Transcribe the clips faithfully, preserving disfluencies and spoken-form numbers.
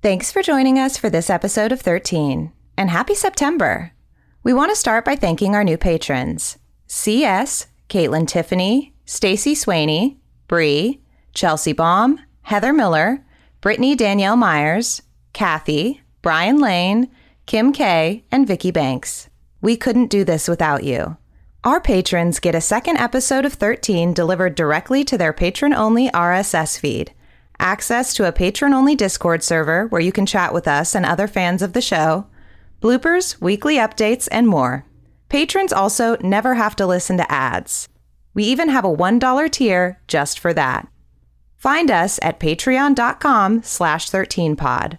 Thanks for joining us for this episode of thirteen, and happy September. We want to start by thanking our new patrons: C S, Caitlin Tiffany, Stacy Swaney, Bree, Chelsea Baum, Heather Miller, Brittany Danielle Myers, Kathy, Brian Lane, Kim K, and Vicky Banks. We couldn't do this without you. Our patrons get a second episode of thirteen delivered directly to their patron-only R S S feed, access to a patron-only Discord server where you can chat with us and other fans of the show, bloopers, weekly updates, and more. Patrons also never have to listen to ads. We even have a one dollar tier just for that. Find us at patreon dot com slash thirteen pod.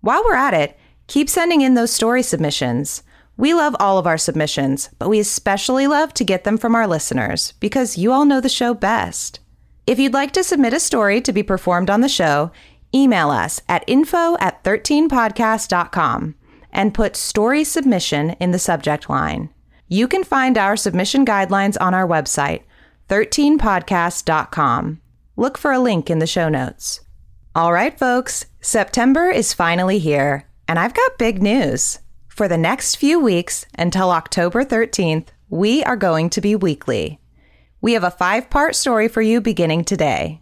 While we're at it, keep sending in those story submissions. We love all of our submissions, but we especially love to get them from our listeners because you all know the show best. If you'd like to submit a story to be performed on the show, email us at info at thirteen podcast dot com and put story submission in the subject line. You can find our submission guidelines on our website, thirteen podcast dot com. Look for a link in the show notes. All right, folks, September is finally here, and I've got big news. For the next few weeks, until October thirteenth, we are going to be weekly. We have a five-part story for you beginning today.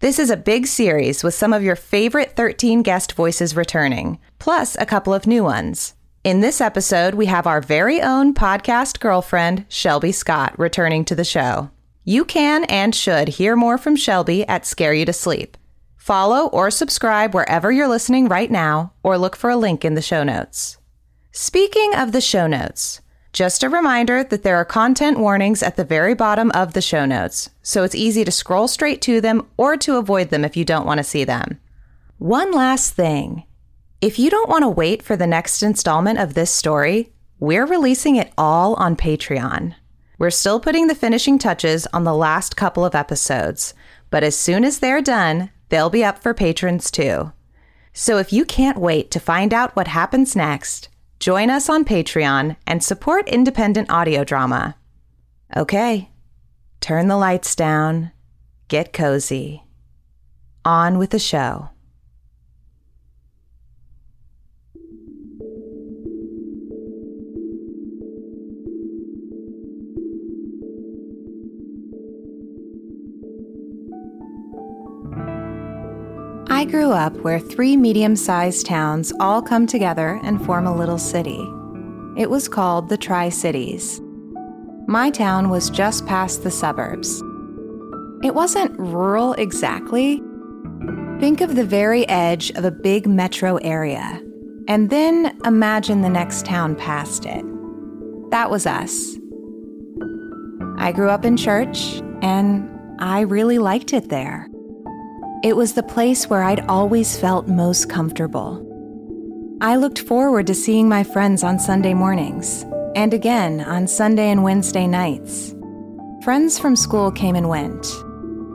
This is a big series with some of your favorite thirteen guest voices returning, plus a couple of new ones. In this episode, we have our very own podcast girlfriend, Shelby Scott, returning to the show. You can and should hear more from Shelby at Scare You to Sleep. Follow or subscribe wherever you're listening right now, or look for a link in the show notes. Speaking of the show notes, just a reminder that there are content warnings at the very bottom of the show notes, so it's easy to scroll straight to them or to avoid them if you don't want to see them. One last thing. If you don't want to wait for the next installment of this story, we're releasing it all on Patreon. We're still putting the finishing touches on the last couple of episodes, but as soon as they're done, they'll be up for patrons too. So if you can't wait to find out what happens next, join us on Patreon and support independent audio drama. Okay, turn the lights down, get cozy. On with the show. I grew up where three medium-sized towns all come together and form a little city. It was called the Tri-Cities. My town was just past the suburbs. It wasn't rural exactly. Think of the very edge of a big metro area, and then imagine the next town past it. That was us. I grew up in church, and I really liked it there. It was the place where I'd always felt most comfortable. I looked forward to seeing my friends on Sunday mornings, and again on Sunday and Wednesday nights. Friends from school came and went,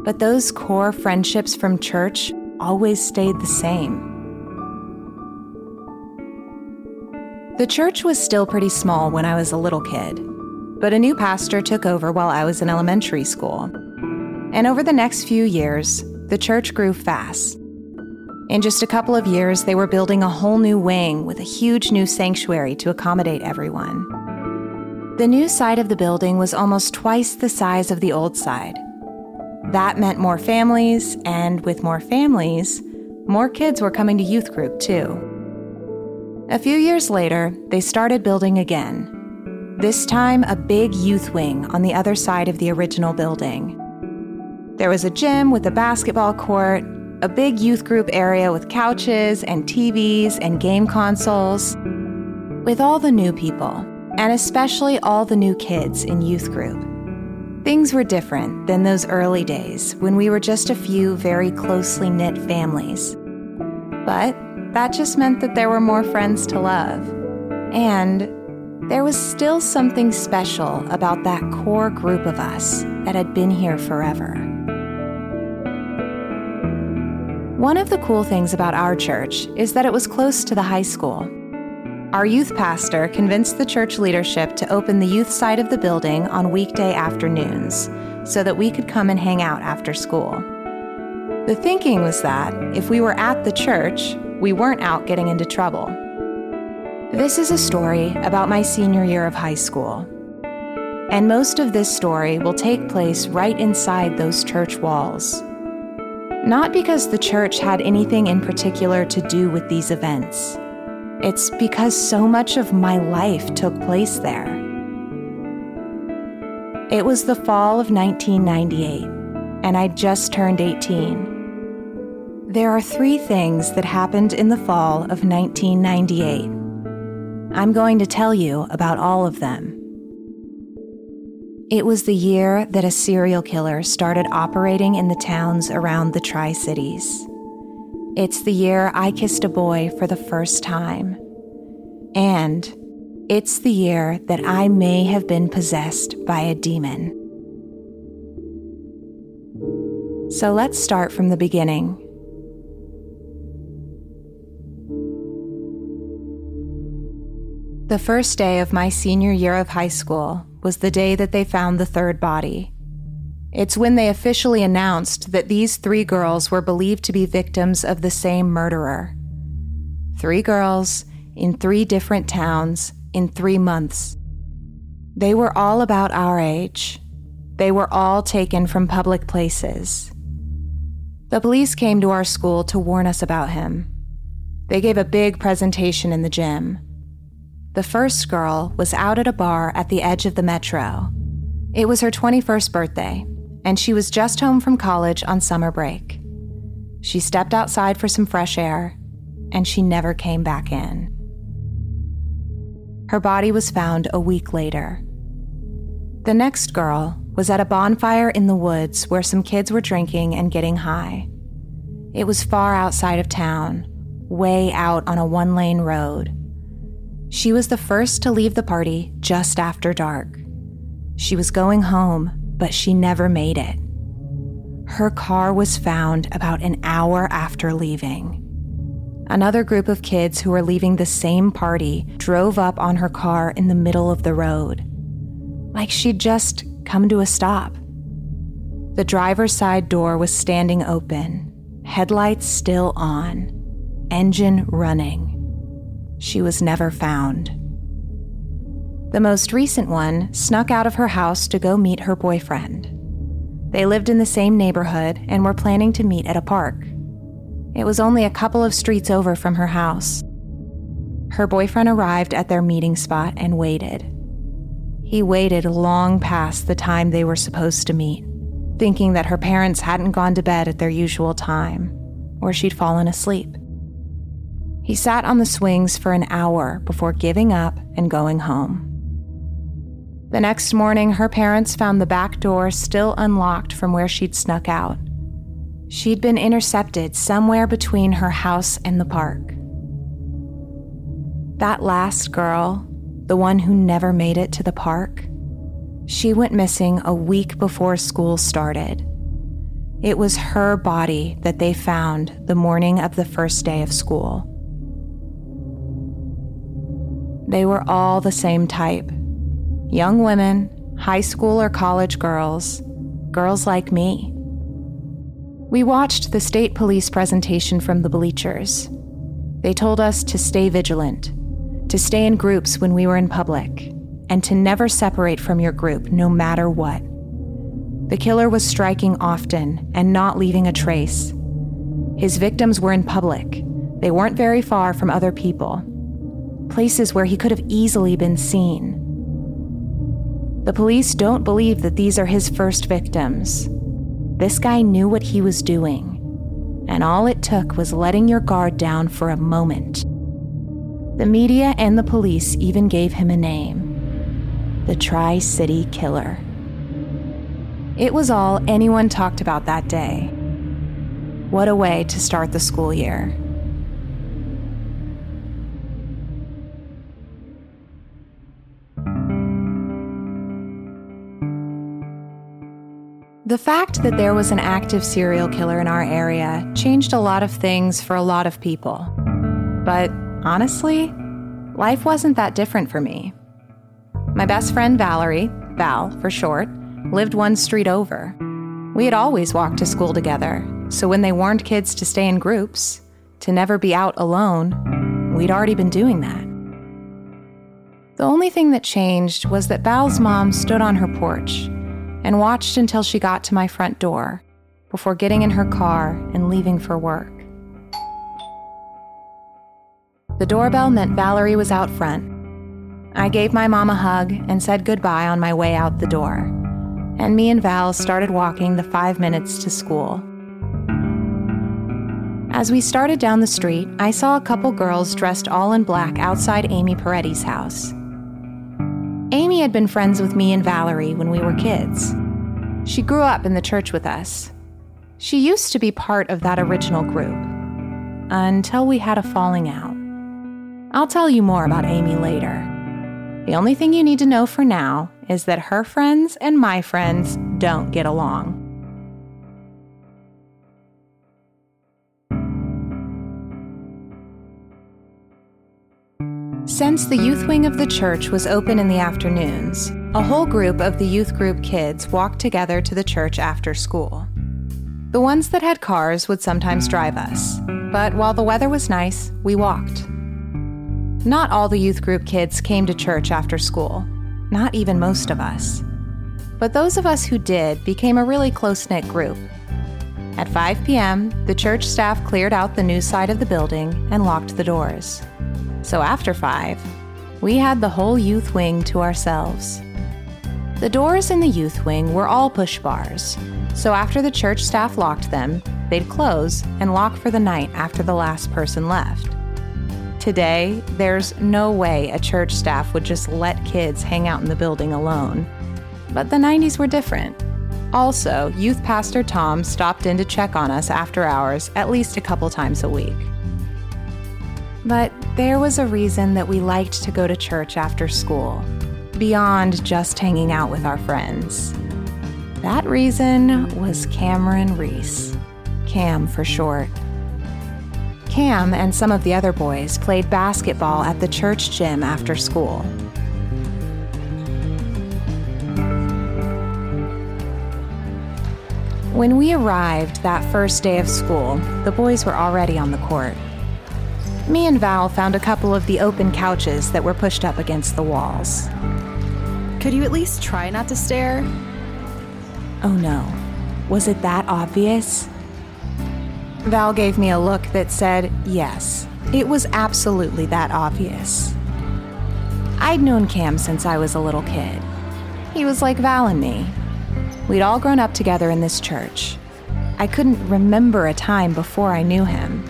but those core friendships from church always stayed the same. The church was still pretty small when I was a little kid, but a new pastor took over while I was in elementary school. And over the next few years, the church grew fast. In just a couple of years, they were building a whole new wing with a huge new sanctuary to accommodate everyone. The new side of the building was almost twice the size of the old side. That meant more families, and with more families, more kids were coming to youth group too. A few years later, they started building again. This time, a big youth wing on the other side of the original building. There was a gym with a basketball court, a big youth group area with couches and T Vs and game consoles. With all the new people, and especially all the new kids in youth group, Things were different than those early days when we were just a few very closely knit families. But that just meant that there were more friends to love. And there was still something special about that core group of us that had been here forever. One of the cool things about our church is that it was close to the high school. Our youth pastor convinced the church leadership to open the youth side of the building on weekday afternoons so that we could come and hang out after school. The thinking was that if we were at the church, we weren't out getting into trouble. This is a story about my senior year of high school. And most of this story will take place right inside those church walls. Not because the church had anything in particular to do with these events. It's because so much of my life took place there. It was the fall of nineteen ninety-eight, and I'd just turned eighteen. There are three things that happened in the fall of nineteen ninety-eight. I'm going to tell you about all of them. It was the year that a serial killer started operating in the towns around the Tri-Cities. It's the year I kissed a boy for the first time. And it's the year that I may have been possessed by a demon. So let's start from the beginning. The first day of my senior year of high school was the day that they found the third body. It's when they officially announced that these three girls were believed to be victims of the same murderer. Three girls in three different towns in three months. They were all about our age. They were all taken from public places. The police came to our school to warn us about him. They gave a big presentation in the gym. The first girl was out at a bar at the edge of the metro. It was her twenty-first birthday, and she was just home from college on summer break. She stepped outside for some fresh air, and she never came back in. Her body was found a week later. The next girl was at a bonfire in the woods where some kids were drinking and getting high. It was far outside of town, way out on a one-lane road. She was the first to leave the party just after dark. She was going home, but she never made it. Her car was found about an hour after leaving. Another group of kids who were leaving the same party drove up on her car in the middle of the road, like she'd just come to a stop. The driver's side door was standing open, headlights still on, engine running. She was never found. The most recent one snuck out of her house to go meet her boyfriend. They lived in the same neighborhood and were planning to meet at a park. It was only a couple of streets over from her house. Her boyfriend arrived at their meeting spot and waited. He waited long past the time they were supposed to meet, thinking that her parents hadn't gone to bed at their usual time, or she'd fallen asleep. He sat on the swings for an hour before giving up and going home. The next morning, her parents found the back door still unlocked from where she'd snuck out. She'd been intercepted somewhere between her house and the park. That last girl, the one who never made it to the park, she went missing a week before school started. It was her body that they found the morning of the first day of school. They were all the same type. Young women, high school or college girls, girls like me. We watched the state police presentation from the bleachers. They told us to stay vigilant, to stay in groups when we were in public, and to never separate from your group no matter what. The killer was striking often and not leaving a trace. His victims were in public. They weren't very far from other people, places where he could have easily been seen. The police don't believe that these are his first victims. This guy knew what he was doing, and all it took was letting your guard down for a moment. The media and the police even gave him a name, the Tri-City Killer. It was all anyone talked about that day. What a way to start the school year. The fact that there was an active serial killer in our area changed a lot of things for a lot of people. But honestly, life wasn't that different for me. My best friend Valerie, Val for short, lived one street over. We had always walked to school together, so when they warned kids to stay in groups, to never be out alone, we'd already been doing that. The only thing that changed was that Val's mom stood on her porch and watched until she got to my front door before getting in her car and leaving for work. The doorbell meant Valerie was out front. I gave my mom a hug and said goodbye on my way out the door, and me and Val started walking the five minutes to school. As we started down the street, I saw a couple girls dressed all in black outside Amy Peretti's house. Amy had been friends with me and Valerie when we were kids. She grew up in the church with us. She used to be part of that original group, until we had a falling out. I'll tell you more about Amy later. The only thing you need to know for now is that her friends and my friends don't get along. Since the youth wing of the church was open in the afternoons, a whole group of the youth group kids walked together to the church after school. The ones that had cars would sometimes drive us, but while the weather was nice, we walked. Not all the youth group kids came to church after school, not even most of us. But those of us who did became a really close-knit group. At five p.m., the church staff cleared out the new side of the building and locked the doors. So after five, we had the whole youth wing to ourselves. The doors in the youth wing were all push bars, so after the church staff locked them, they'd close and lock for the night after the last person left. Today, there's no way a church staff would just let kids hang out in the building alone. But the nineties were different. Also, Youth Pastor Tom stopped in to check on us after hours at least a couple times a week. But there was a reason that we liked to go to church after school, beyond just hanging out with our friends. That reason was Cameron Reese, Cam for short. Cam and some of the other boys played basketball at the church gym after school. When we arrived that first day of school, the boys were already on the court. Me and Val found a couple of the open couches that were pushed up against the walls. Could you at least try not to stare? Oh no. Was it that obvious? Val gave me a look that said, yes, it was absolutely that obvious. I'd known Cam since I was a little kid. He was like Val and me. We'd all grown up together in this church. I couldn't remember a time before I knew him.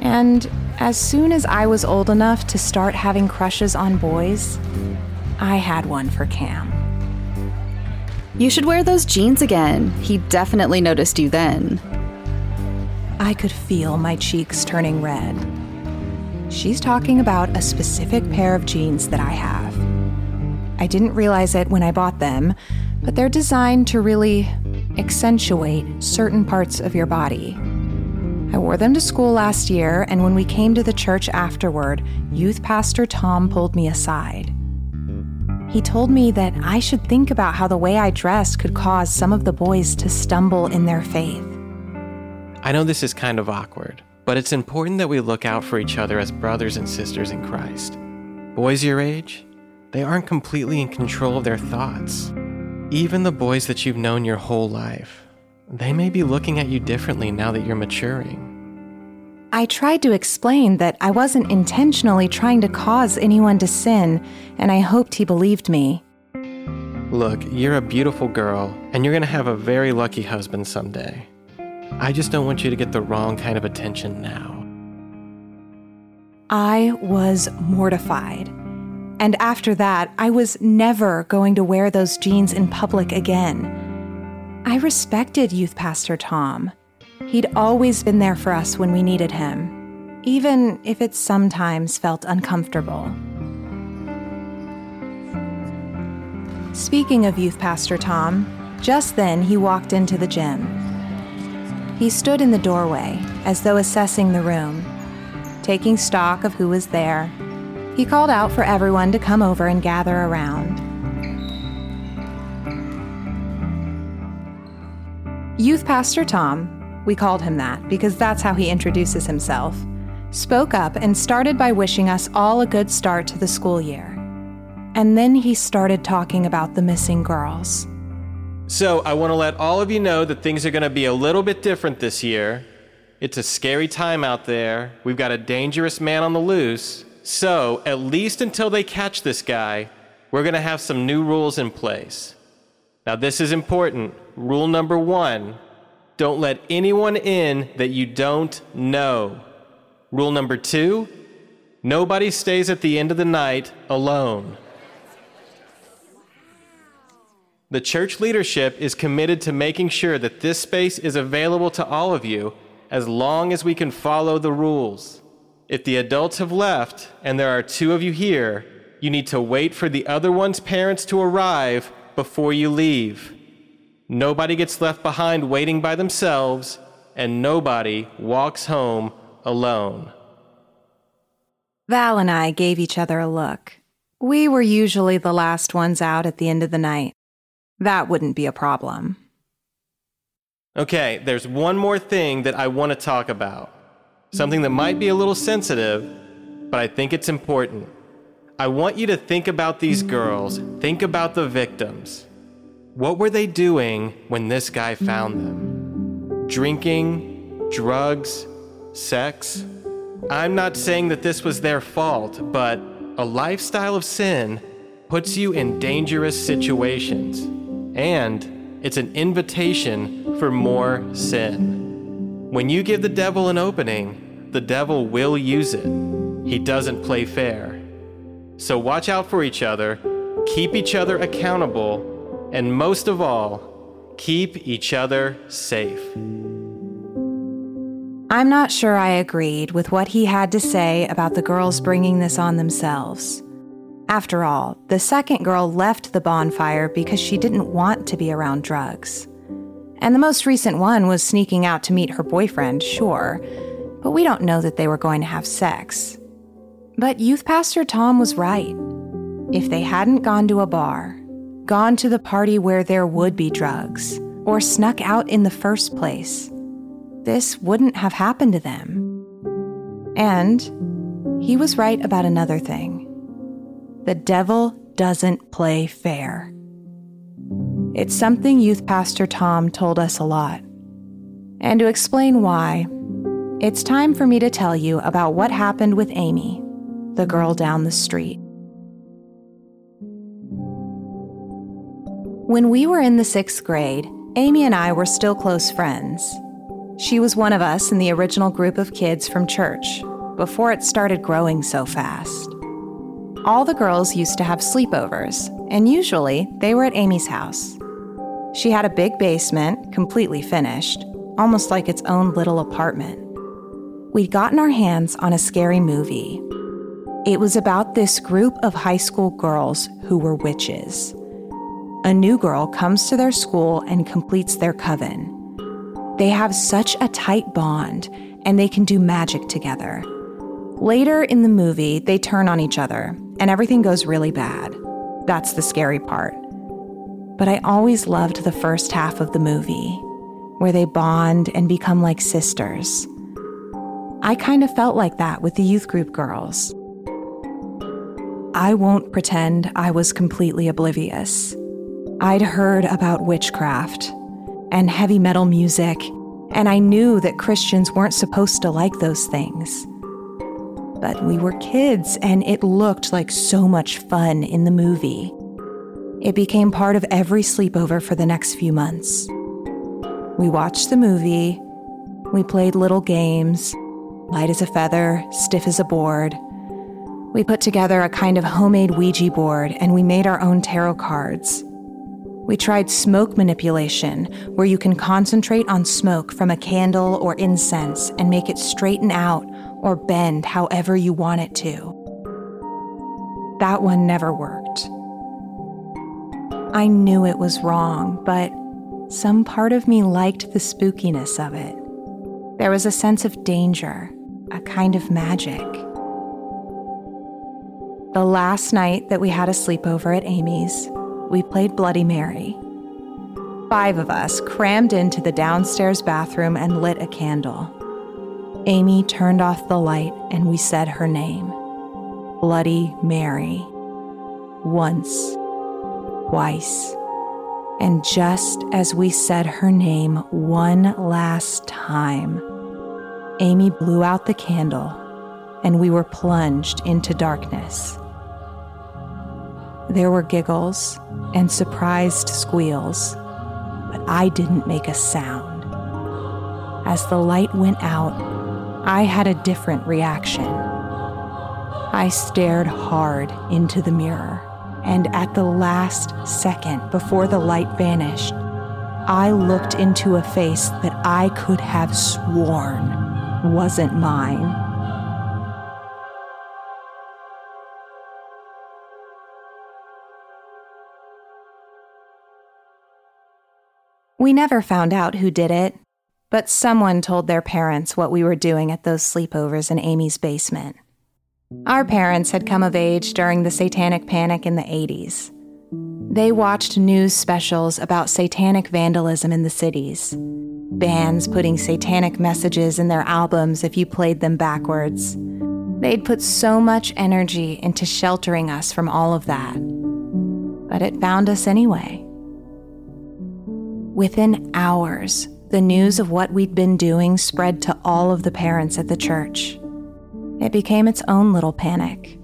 And as soon as I was old enough to start having crushes on boys, I had one for Cam. You should wear those jeans again. He definitely noticed you then. I could feel my cheeks turning red. She's talking about a specific pair of jeans that I have. I didn't realize it when I bought them, but they're designed to really accentuate certain parts of your body. I wore them to school last year, and when we came to the church afterward, Youth Pastor Tom pulled me aside. He told me that I should think about how the way I dressed could cause some of the boys to stumble in their faith. I know this is kind of awkward, but it's important that we look out for each other as brothers and sisters in Christ. Boys your age, they aren't completely in control of their thoughts. Even the boys that you've known your whole life. They may be looking at you differently now that you're maturing. I tried to explain that I wasn't intentionally trying to cause anyone to sin, and I hoped he believed me. Look, you're a beautiful girl, and you're going to have a very lucky husband someday. I just don't want you to get the wrong kind of attention now. I was mortified. And after that, I was never going to wear those jeans in public again. I respected Youth Pastor Tom. He'd always been there for us when we needed him, even if it sometimes felt uncomfortable. Speaking of Youth Pastor Tom, just then he walked into the gym. He stood in the doorway, as though assessing the room, taking stock of who was there. He called out for everyone to come over and gather around. Youth Pastor Tom, we called him that because that's how he introduces himself, spoke up and started by wishing us all a good start to the school year. And then he started talking about the missing girls. So I want to let all of you know that things are going to be a little bit different this year. It's a scary time out there. We've got a dangerous man on the loose. So at least until they catch this guy, we're going to have some new rules in place. Now this is important. Rule number one, don't let anyone in that you don't know. Rule number two, nobody stays at the end of the night alone. The church leadership is committed to making sure that this space is available to all of you as long as we can follow the rules. If the adults have left and there are two of you here, you need to wait for the other one's parents to arrive before you leave. Nobody gets left behind waiting by themselves, and nobody walks home alone. Val and I gave each other a look. We were usually the last ones out at the end of the night. That wouldn't be a problem. Okay, there's one more thing that I want to talk about. Something that might be a little sensitive, but I think it's important. I want you to think about these girls. Think about the victims. What were they doing when this guy found them? Drinking, drugs, sex? I'm not saying that this was their fault, but a lifestyle of sin puts you in dangerous situations, and it's an invitation for more sin. When you give the devil an opening, the devil will use it. He doesn't play fair. So watch out for each other, keep each other accountable, and most of all, keep each other safe. I'm not sure I agreed with what he had to say about the girls bringing this on themselves. After all, the second girl left the bonfire because she didn't want to be around drugs. And the most recent one was sneaking out to meet her boyfriend, sure, but we don't know that they were going to have sex. But Youth Pastor Tom was right. If they hadn't gone to a bar, gone to the party where there would be drugs, or snuck out in the first place, this wouldn't have happened to them. And he was right about another thing. The devil doesn't play fair. It's something Youth Pastor Tom told us a lot. And to explain why, it's time for me to tell you about what happened with Amy, the girl down the street. When we were in the sixth grade, Amy and I were still close friends. She was one of us in the original group of kids from church, before it started growing so fast. All the girls used to have sleepovers, and usually they were at Amy's house. She had a big basement, completely finished, almost like its own little apartment. We'd gotten our hands on a scary movie. It was about this group of high school girls who were witches. A new girl comes to their school and completes their coven. They have such a tight bond, and they can do magic together. Later in the movie, they turn on each other, and everything goes really bad. That's the scary part. But I always loved the first half of the movie, where they bond and become like sisters. I kind of felt like that with the youth group girls. I won't pretend I was completely oblivious. I'd heard about witchcraft and heavy metal music, and I knew that Christians weren't supposed to like those things. But we were kids, and it looked like so much fun in the movie. It became part of every sleepover for the next few months. We watched the movie, we played little games, light as a feather, stiff as a board. We put together a kind of homemade Ouija board, and we made our own tarot cards. We tried smoke manipulation, where you can concentrate on smoke from a candle or incense and make it straighten out or bend however you want it to. That one never worked. I knew it was wrong, but some part of me liked the spookiness of it. There was a sense of danger, a kind of magic. The last night that we had a sleepover at Amy's, we played Bloody Mary. Five of us crammed into the downstairs bathroom and lit a candle. Amy turned off the light and we said her name. Bloody Mary. Once, twice, and just as we said her name one last time, Amy blew out the candle and we were plunged into darkness. There were giggles and surprised squeals, but I didn't make a sound. As the light went out, I had a different reaction. I stared hard into the mirror, and at the last second before the light vanished, I looked into a face that I could have sworn wasn't mine. We never found out who did it, but someone told their parents what we were doing at those sleepovers in Amy's basement. Our parents had come of age during the satanic panic in the eighties. They watched news specials about satanic vandalism in the cities, bands putting satanic messages in their albums if you played them backwards. They'd put so much energy into sheltering us from all of that, but it found us anyway. Within hours, the news of what we'd been doing spread to all of the parents at the church. It became its own little panic.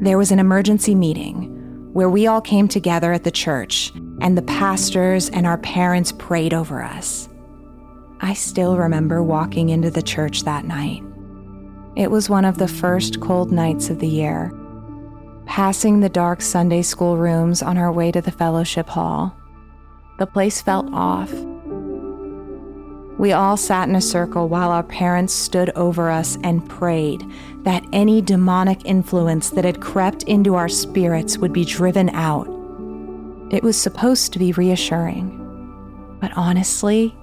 There was an emergency meeting where we all came together at the church, and the pastors and our parents prayed over us. I still remember walking into the church that night. It was one of the first cold nights of the year, passing the dark Sunday school rooms on our way to the fellowship hall. The place felt off. We all sat in a circle while our parents stood over us and prayed that any demonic influence that had crept into our spirits would be driven out. It was supposed to be reassuring, but honestly,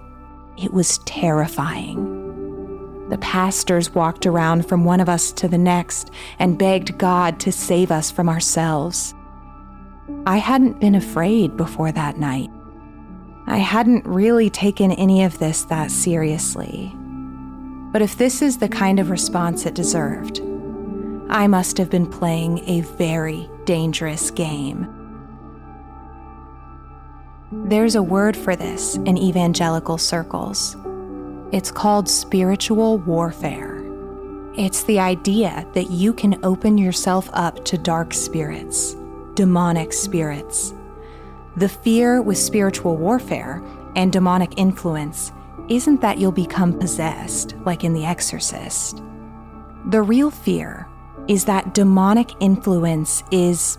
it was terrifying. The pastors walked around from one of us to the next and begged God to save us from ourselves. I hadn't been afraid before that night. I hadn't really taken any of this that seriously. But if this is the kind of response it deserved, I must have been playing a very dangerous game. There's a word for this in evangelical circles. It's called spiritual warfare. It's the idea that you can open yourself up to dark spirits, demonic spirits. The fear with spiritual warfare and demonic influence isn't that you'll become possessed, like in The Exorcist. The real fear is that demonic influence is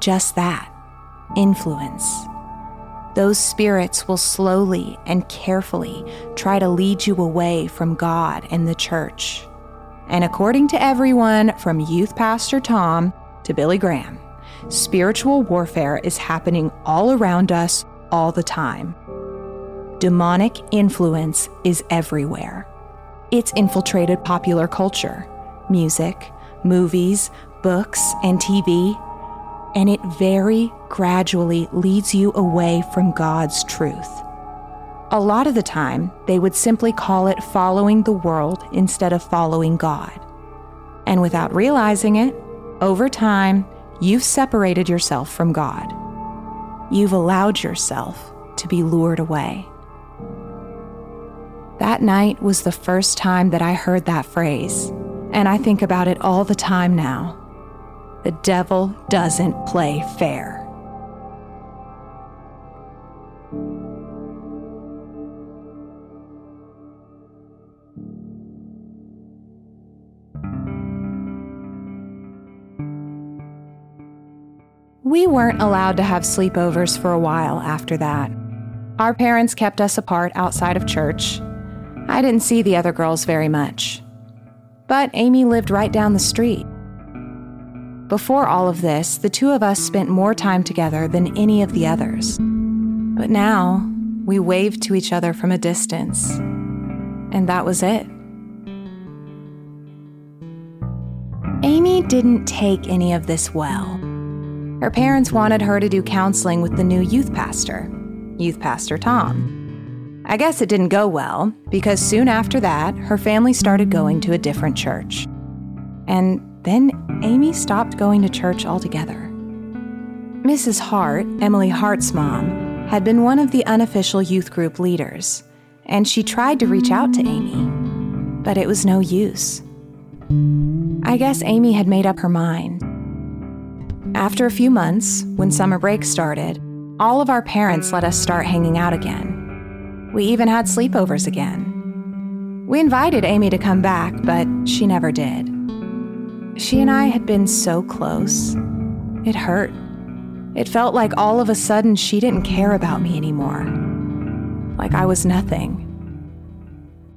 just that, influence. Those spirits will slowly and carefully try to lead you away from God and the church. And according to everyone, from Youth Pastor Tom to Billy Graham, spiritual warfare is happening all around us all the time. Demonic influence is everywhere. It's infiltrated popular culture, music, movies, books, and T V, and it very gradually leads you away from God's truth. A lot of the time, they would simply call it following the world instead of following God. And without realizing it, over time, you've separated yourself from God. You've allowed yourself to be lured away. That night was the first time that I heard that phrase, and I think about it all the time now. The devil doesn't play fair. We weren't allowed to have sleepovers for a while after that. Our parents kept us apart outside of church. I didn't see the other girls very much. But Amy lived right down the street. Before all of this, the two of us spent more time together than any of the others. But now, we waved to each other from a distance. And that was it. Amy didn't take any of this well. Her parents wanted her to do counseling with the new youth pastor, Youth Pastor Tom. I guess it didn't go well, because soon after that, her family started going to a different church. And then Amy stopped going to church altogether. Missus Hart, Emily Hart's mom, had been one of the unofficial youth group leaders, and she tried to reach out to Amy, but it was no use. I guess Amy had made up her mind. After a few months, when summer break started, all of our parents let us start hanging out again. We even had sleepovers again. We invited Amy to come back, but she never did. She and I had been so close. It hurt. It felt like all of a sudden she didn't care about me anymore. Like I was nothing.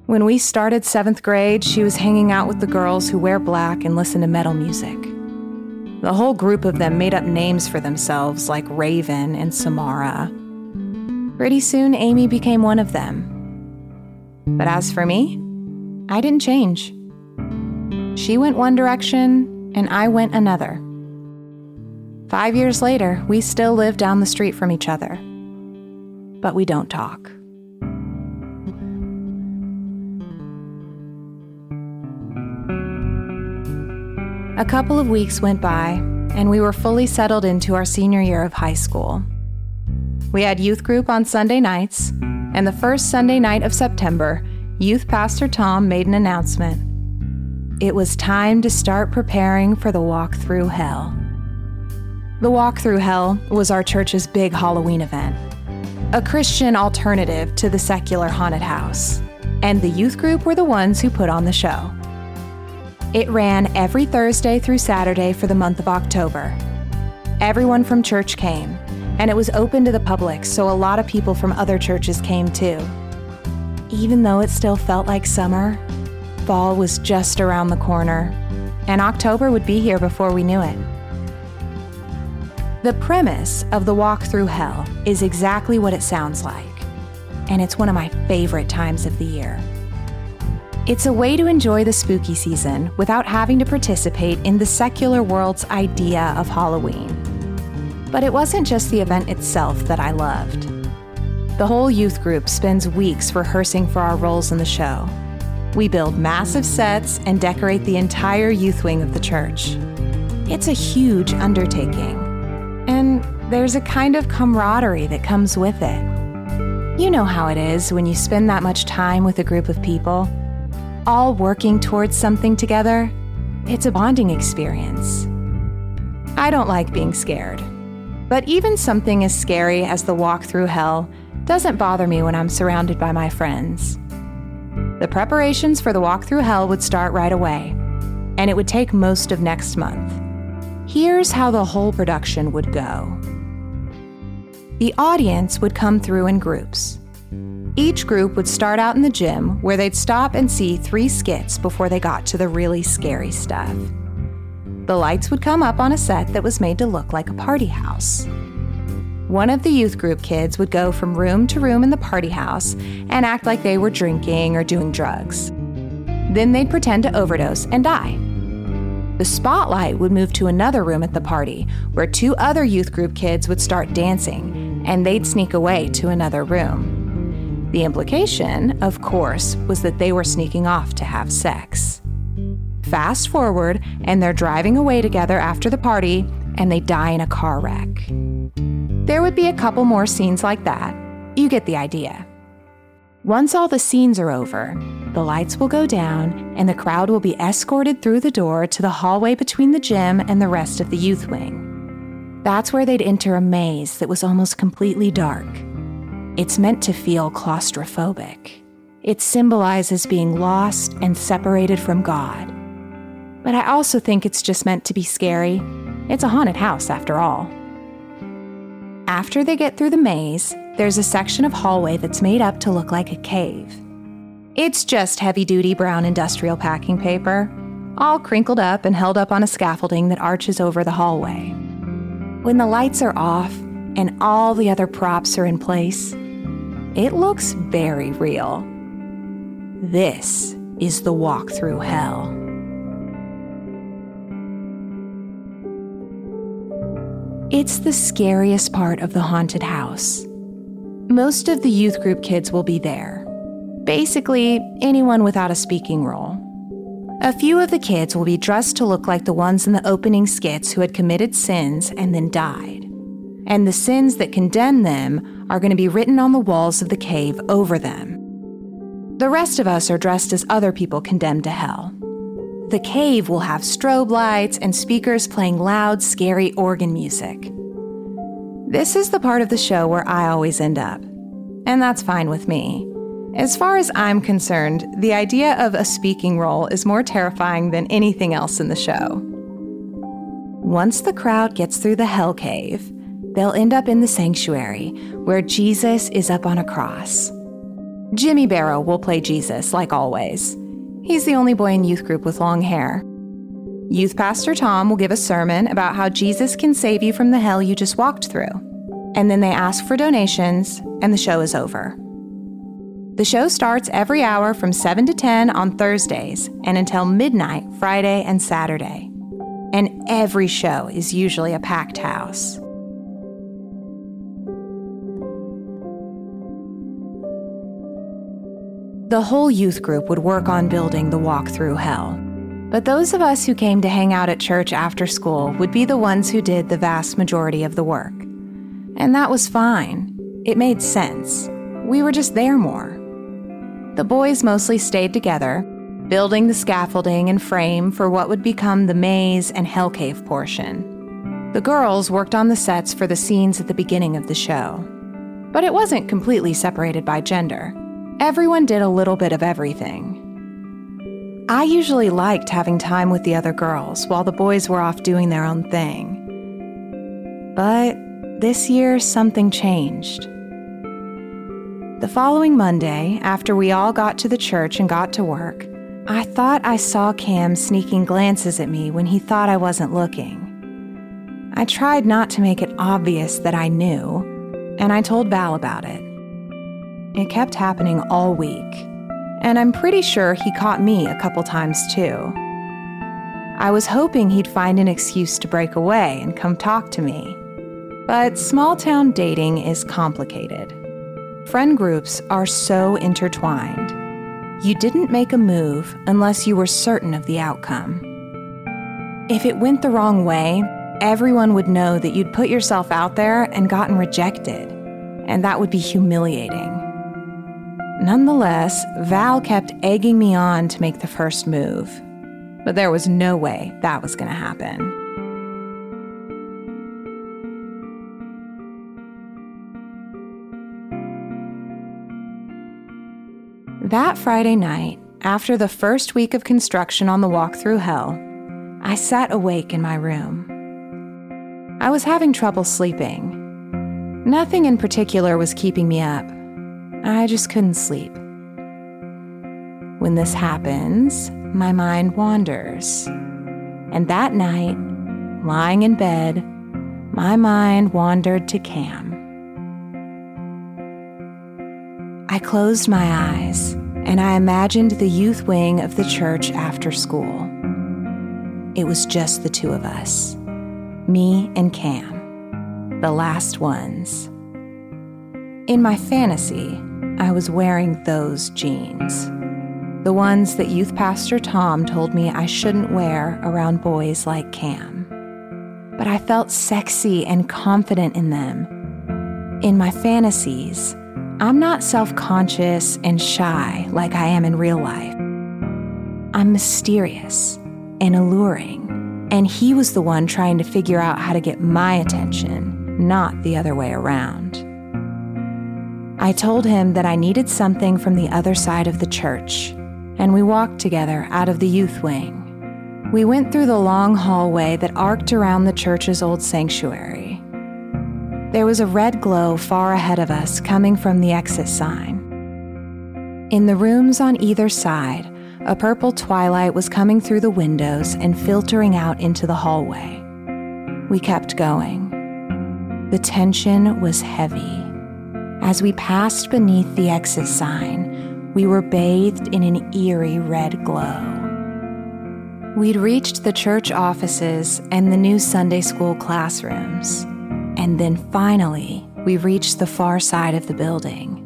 When we started seventh grade, she was hanging out with the girls who wear black and listen to metal music. The whole group of them made up names for themselves like Raven and Samara. Pretty soon, Amy became one of them. But as for me, I didn't change. She went one direction, and I went another. Five years later, we still live down the street from each other. But we don't talk. A couple of weeks went by, and we were fully settled into our senior year of high school. We had youth group on Sunday nights, and the first Sunday night of September, Youth Pastor Tom made an announcement. It was time to start preparing for the Walk Through Hell. The Walk Through Hell was our church's big Halloween event, a Christian alternative to the secular haunted house, and the youth group were the ones who put on the show. It ran every Thursday through Saturday for the month of October. Everyone from church came, and it was open to the public, so a lot of people from other churches came too. Even though it still felt like summer, fall was just around the corner, and October would be here before we knew it. The premise of the Walk Through Hell is exactly what it sounds like, and it's one of my favorite times of the year. It's a way to enjoy the spooky season without having to participate in the secular world's idea of Halloween. But it wasn't just the event itself that I loved. The whole youth group spends weeks rehearsing for our roles in the show. We build massive sets and decorate the entire youth wing of the church. It's a huge undertaking, and there's a kind of camaraderie that comes with it. You know how it is when you spend that much time with a group of people, all working towards something together. It's a bonding experience. I don't like being scared, but even something as scary as the Walk Through Hell doesn't bother me when I'm surrounded by my friends. The preparations for the Walk Through Hell would start right away, and it would take most of next month. Here's how the whole production would go. The audience would come through in groups. Each group would start out in the gym, where they'd stop and see three skits before they got to the really scary stuff. The lights would come up on a set that was made to look like a party house. One of the youth group kids would go from room to room in the party house and act like they were drinking or doing drugs. Then they'd pretend to overdose and die. The spotlight would move to another room at the party, where two other youth group kids would start dancing, and they'd sneak away to another room. The implication, of course, was that they were sneaking off to have sex. Fast forward, and they're driving away together after the party, and they die in a car wreck. There would be a couple more scenes like that. You get the idea. Once all the scenes are over, the lights will go down and the crowd will be escorted through the door to the hallway between the gym and the rest of the youth wing. That's where they'd enter a maze that was almost completely dark. It's meant to feel claustrophobic. It symbolizes being lost and separated from God. But I also think it's just meant to be scary. It's a haunted house, after all. After they get through the maze, there's a section of hallway that's made up to look like a cave. It's just heavy-duty brown industrial packing paper, all crinkled up and held up on a scaffolding that arches over the hallway. When the lights are off and all the other props are in place, it looks very real. This is the walk through hell. It's the scariest part of the haunted house. Most of the youth group kids will be there. Basically, anyone without a speaking role. A few of the kids will be dressed to look like the ones in the opening skits who had committed sins and then died. And the sins that condemn them are going to be written on the walls of the cave over them. The rest of us are dressed as other people condemned to hell. The cave will have strobe lights and speakers playing loud, scary organ music. This is the part of the show where I always end up, and that's fine with me. As far as I'm concerned, the idea of a speaking role is more terrifying than anything else in the show. Once the crowd gets through the hell cave, they'll end up in the sanctuary, where Jesus is up on a cross. Jimmy Barrow will play Jesus, like always. He's the only boy in youth group with long hair. Youth Pastor Tom will give a sermon about how Jesus can save you from the hell you just walked through. And then they ask for donations, and the show is over. The show starts every hour from seven to ten on Thursdays and until midnight Friday and Saturday. And every show is usually a packed house. The whole youth group would work on building the walk through hell. But those of us who came to hang out at church after school would be the ones who did the vast majority of the work. And that was fine. It made sense. We were just there more. The boys mostly stayed together, building the scaffolding and frame for what would become the maze and hell cave portion. The girls worked on the sets for the scenes at the beginning of the show. But it wasn't completely separated by gender. Everyone did a little bit of everything. I usually liked having time with the other girls while the boys were off doing their own thing. But this year, something changed. The following Monday, after we all got to the church and got to work, I thought I saw Cam sneaking glances at me when he thought I wasn't looking. I tried not to make it obvious that I knew, and I told Val about it. It kept happening all week, and I'm pretty sure he caught me a couple times too. I was hoping he'd find an excuse to break away and come talk to me, but small-town dating is complicated. Friend groups are so intertwined. You didn't make a move unless you were certain of the outcome. If it went the wrong way, everyone would know that you'd put yourself out there and gotten rejected, and that would be humiliating. Nonetheless, Val kept egging me on to make the first move, but there was no way that was going to happen. That Friday night, after the first week of construction on the walk through hell, I sat awake in my room. I was having trouble sleeping. Nothing in particular was keeping me up. I just couldn't sleep. When this happens, my mind wanders. And that night, lying in bed, my mind wandered to Cam. I closed my eyes, and I imagined the youth wing of the church after school. It was just the two of us, me and Cam, the last ones. In my fantasy, I was wearing those jeans, the ones that Youth Pastor Tom told me I shouldn't wear around boys like Cam. But I felt sexy and confident in them. In my fantasies, I'm not self-conscious and shy like I am in real life. I'm mysterious and alluring, and he was the one trying to figure out how to get my attention, not the other way around. I told him that I needed something from the other side of the church, and we walked together out of the youth wing. We went through the long hallway that arced around the church's old sanctuary. There was a red glow far ahead of us coming from the exit sign. In the rooms on either side, a purple twilight was coming through the windows and filtering out into the hallway. We kept going. The tension was heavy. As we passed beneath the exit sign, we were bathed in an eerie red glow. We'd reached the church offices and the new Sunday school classrooms. And then finally, we reached the far side of the building.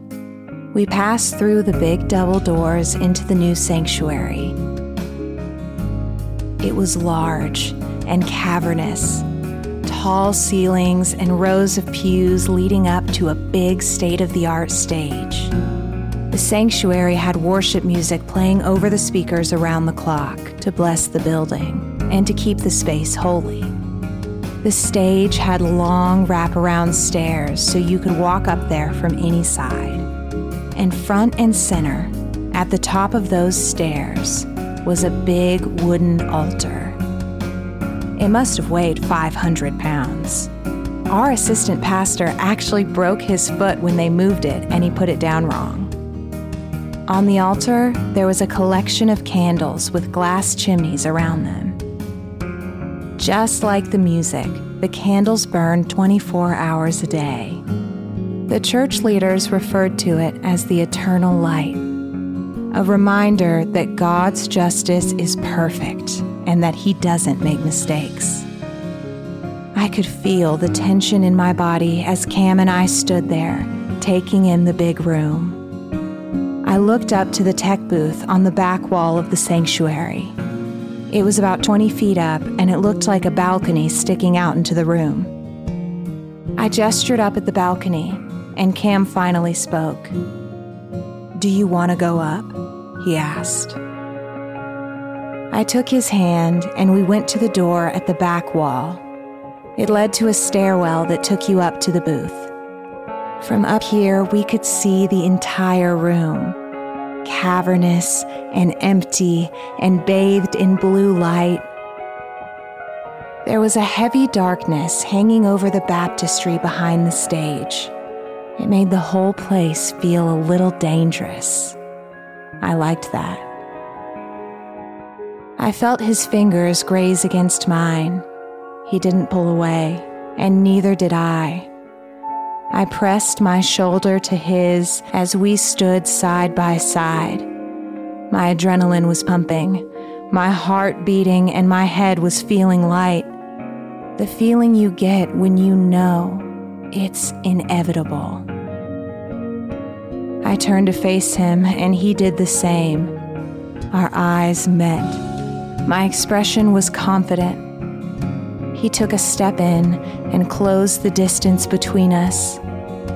We passed through the big double doors into the new sanctuary. It was large and cavernous, tall ceilings and rows of pews leading up to a big state-of-the-art stage. The sanctuary had worship music playing over the speakers around the clock to bless the building and to keep the space holy. The stage had long wraparound stairs so you could walk up there from any side. And front and center, at the top of those stairs, was a big wooden altar. It must have weighed five hundred pounds. Our assistant pastor actually broke his foot when they moved it, and he put it down wrong. On the altar, there was a collection of candles with glass chimneys around them. Just like the music, the candles burned twenty-four hours a day. The church leaders referred to it as the eternal light, a reminder that God's justice is perfect and that He doesn't make mistakes. I could feel the tension in my body as Cam and I stood there, taking in the big room. I looked up to the tech booth on the back wall of the sanctuary. It was about twenty feet up, and it looked like a balcony sticking out into the room. I gestured up at the balcony, and Cam finally spoke. "Do you want to go up?" he asked. I took his hand and we went to the door at the back wall. It led to a stairwell that took you up to the booth. From up here, we could see the entire room, cavernous and empty and bathed in blue light. There was a heavy darkness hanging over the baptistry behind the stage. It made the whole place feel a little dangerous. I liked that. I felt his fingers graze against mine. He didn't pull away, and neither did I. I pressed my shoulder to his as we stood side by side. My adrenaline was pumping, my heart beating, and my head was feeling light. The feeling you get when you know it's inevitable. I turned to face him, and he did the same. Our eyes met. My expression was confident. He took a step in and closed the distance between us.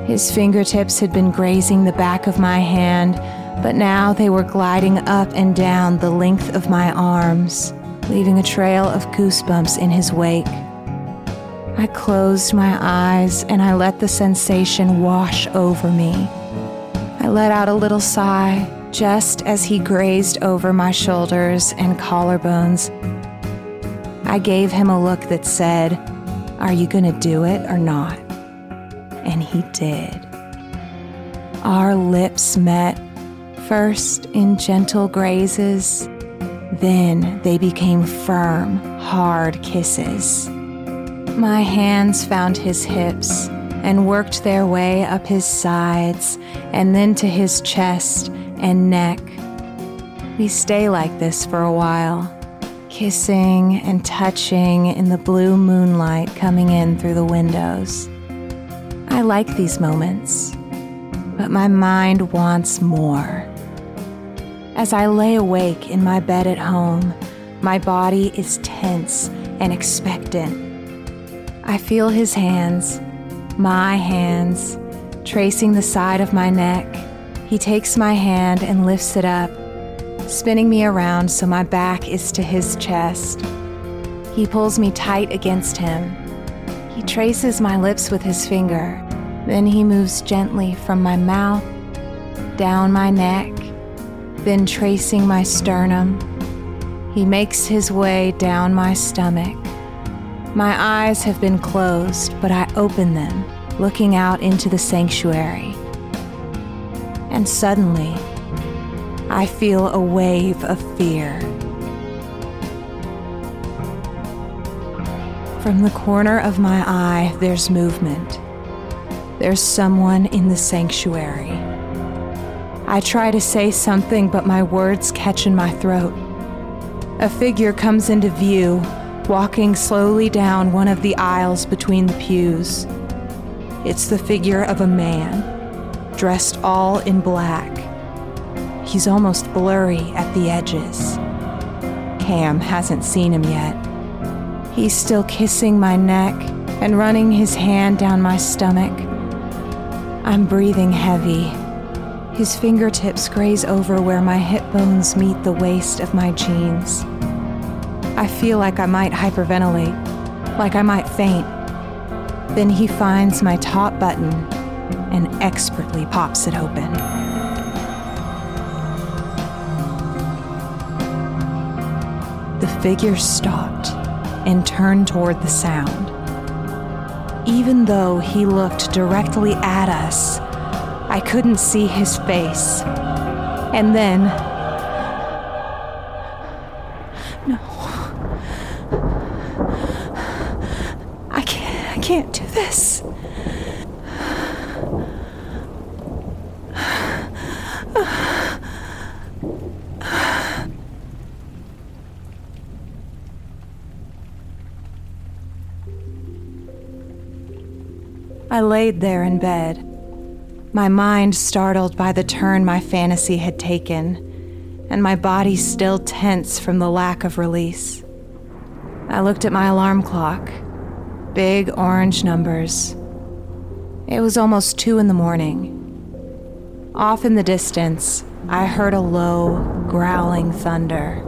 His fingertips had been grazing the back of my hand, but now they were gliding up and down the length of my arms, leaving a trail of goosebumps in his wake. I closed my eyes and I let the sensation wash over me. I let out a little sigh just as he grazed over my shoulders and collarbones. I gave him a look that said, "Are you gonna do it or not?" And he did. Our lips met, first in gentle grazes, then they became firm, hard kisses. My hands found his hips and worked their way up his sides and then to his chest and neck. We stay like this for a while, kissing and touching in the blue moonlight coming in through the windows. I like these moments, but my mind wants more. As I lay awake in my bed at home, my body is tense and expectant. I feel his hands, my hands, tracing the side of my neck. He takes my hand and lifts it up, spinning me around so my back is to his chest. He pulls me tight against him. He traces my lips with his finger. Then he moves gently from my mouth, down my neck, then tracing my sternum. He makes his way down my stomach. My eyes have been closed, but I open them, looking out into the sanctuary. And suddenly, I feel a wave of fear. From the corner of my eye, there's movement. There's someone in the sanctuary. I try to say something, but my words catch in my throat. A figure comes into view, walking slowly down one of the aisles between the pews. It's the figure of a man, dressed all in black. He's almost blurry at the edges. Cam hasn't seen him yet. He's still kissing my neck and running his hand down my stomach. I'm breathing heavy. His fingertips graze over where my hip bones meet the waist of my jeans. I feel like I might hyperventilate, like I might faint. Then he finds my top button and expertly pops it open. The figure stopped and turned toward the sound. Even though he looked directly at us, I couldn't see his face. And then... No. I can't, I can't do this. I laid there in bed. My mind startled by the turn my fantasy had taken, and my body still tense from the lack of release. I looked at my alarm clock. Big orange numbers. It was almost two in the morning. Off in the distance, I heard a low, growling thunder.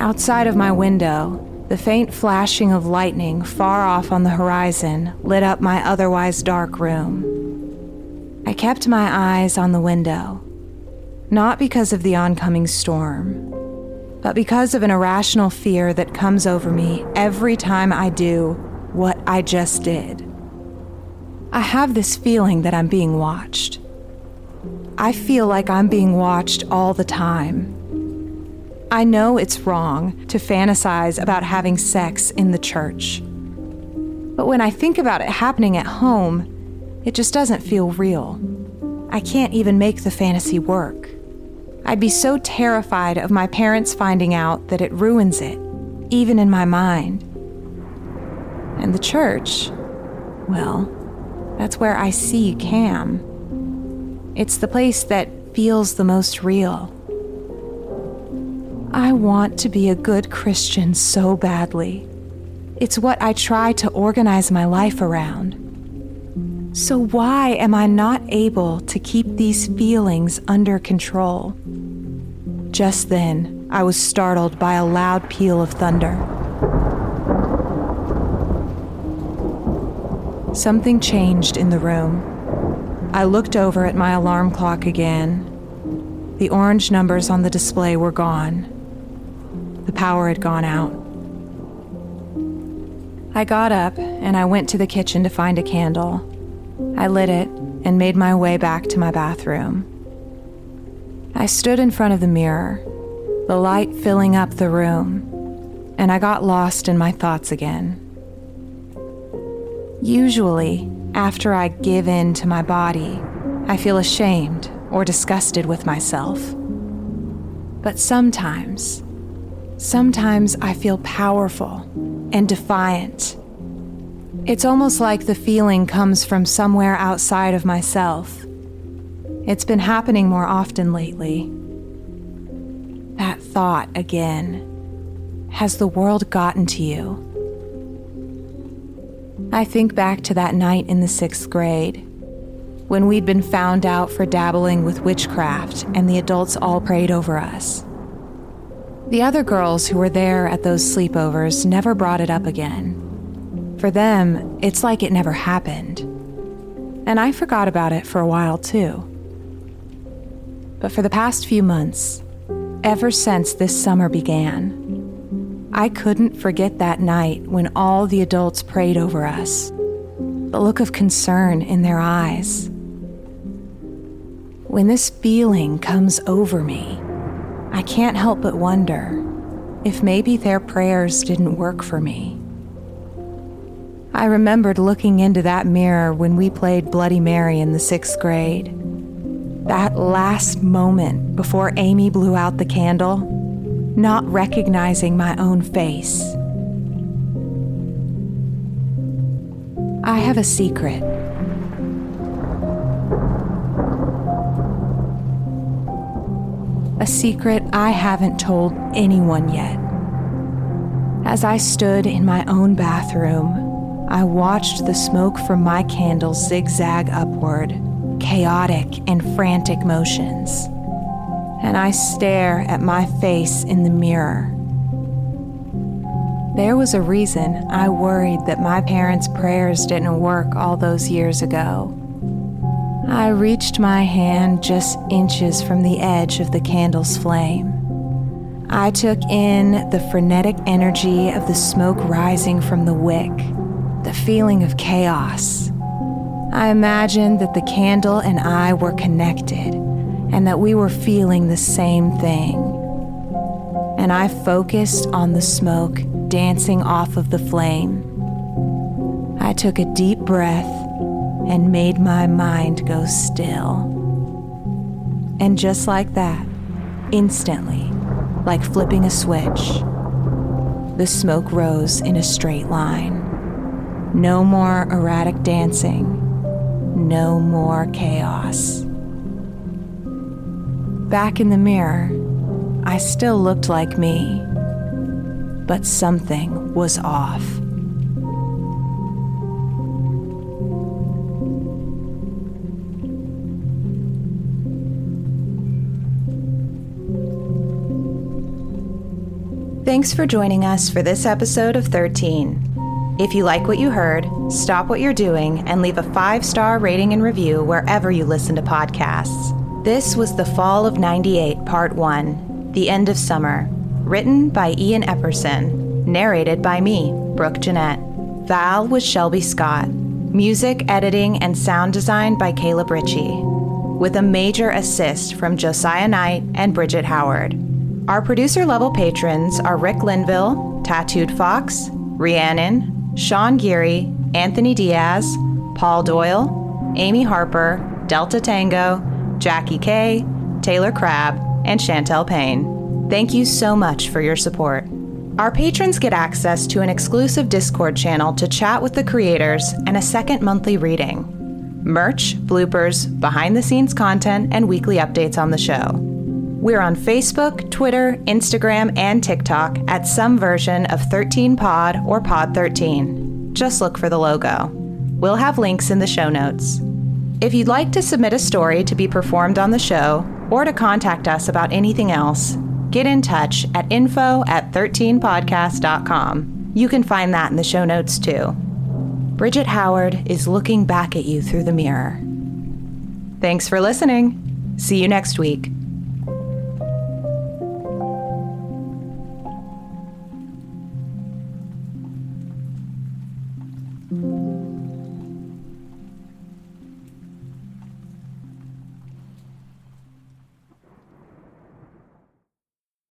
Outside of my window, the faint flashing of lightning far off on the horizon lit up my otherwise dark room. I kept my eyes on the window, not because of the oncoming storm, but because of an irrational fear that comes over me every time I do what I just did. I have this feeling that I'm being watched. I feel like I'm being watched all the time. I know it's wrong to fantasize about having sex in the church. But when I think about it happening at home, it just doesn't feel real. I can't even make the fantasy work. I'd be so terrified of my parents finding out that it ruins it, even in my mind. And the church, well, that's where I see Cam. It's the place that feels the most real. I want to be a good Christian so badly. It's what I try to organize my life around. So why am I not able to keep these feelings under control? Just then, I was startled by a loud peal of thunder. Something changed in the room. I looked over at my alarm clock again. The orange numbers on the display were gone. The power had gone out. I got up and I went to the kitchen to find a candle. I lit it and made my way back to my bathroom. I stood in front of the mirror, the light filling up the room, and I got lost in my thoughts again. Usually, after I give in to my body, I feel ashamed or disgusted with myself. But sometimes, Sometimes I feel powerful and defiant. It's almost like the feeling comes from somewhere outside of myself. It's been happening more often lately. That thought again. Has the world gotten to you? I think back to that night in the sixth grade, when we'd been found out for dabbling with witchcraft and the adults all prayed over us. The other girls who were there at those sleepovers never brought it up again. For them, it's like it never happened. And I forgot about it for a while too. But for the past few months, ever since this summer began, I couldn't forget that night when all the adults prayed over us, the look of concern in their eyes. When this feeling comes over me, I can't help but wonder if maybe their prayers didn't work for me. I remembered looking into that mirror when we played Bloody Mary in the sixth grade. That last moment before Amy blew out the candle, not recognizing my own face. I have a secret. A secret I haven't told anyone yet. As I stood in my own bathroom, I watched the smoke from my candle zigzag upward, chaotic and frantic motions, and I stare at my face in the mirror. There was a reason I worried that my parents' prayers didn't work all those years ago. I reached my hand just inches from the edge of the candle's flame. I took in the frenetic energy of the smoke rising from the wick, the feeling of chaos. I imagined that the candle and I were connected and that we were feeling the same thing. And I focused on the smoke dancing off of the flame. I took a deep breath and made my mind go still. And just like that, instantly, like flipping a switch, the smoke rose in a straight line. No more erratic dancing. No more chaos. Back in the mirror, I still looked like me, but something was off. Thanks for joining us for this episode of thirteen. If you like what you heard, stop what you're doing and leave a five-star rating and review wherever you listen to podcasts. This was The Fall of ninety-eight, Part one, The End of Summer, written by Ian Epperson, narrated by me, Brooke Jeanette. Val was Shelby Scott. Music, editing, and sound design by Caleb Ritchie, with a major assist from Josiah Knight and Bridget Howard. Our producer-level patrons are Rick Linville, Tattooed Fox, Rhiannon, Sean Geary, Anthony Diaz, Paul Doyle, Amy Harper, Delta Tango, Jackie Kay, Taylor Crabb, and Chantelle Payne. Thank you so much for your support. Our patrons get access to an exclusive Discord channel to chat with the creators and a second monthly reading, merch, bloopers, behind-the-scenes content, and weekly updates on the show. We're on Facebook, Twitter, Instagram, and TikTok at some version of thirteen pod or pod thirteen. Just look for the logo. We'll have links in the show notes. If you'd like to submit a story to be performed on the show or to contact us about anything else, get in touch at info at thirteen podcast dot com. You can find that in the show notes too. Bridget Howard is looking back at you through the mirror. Thanks for listening. See you next week. Thank you.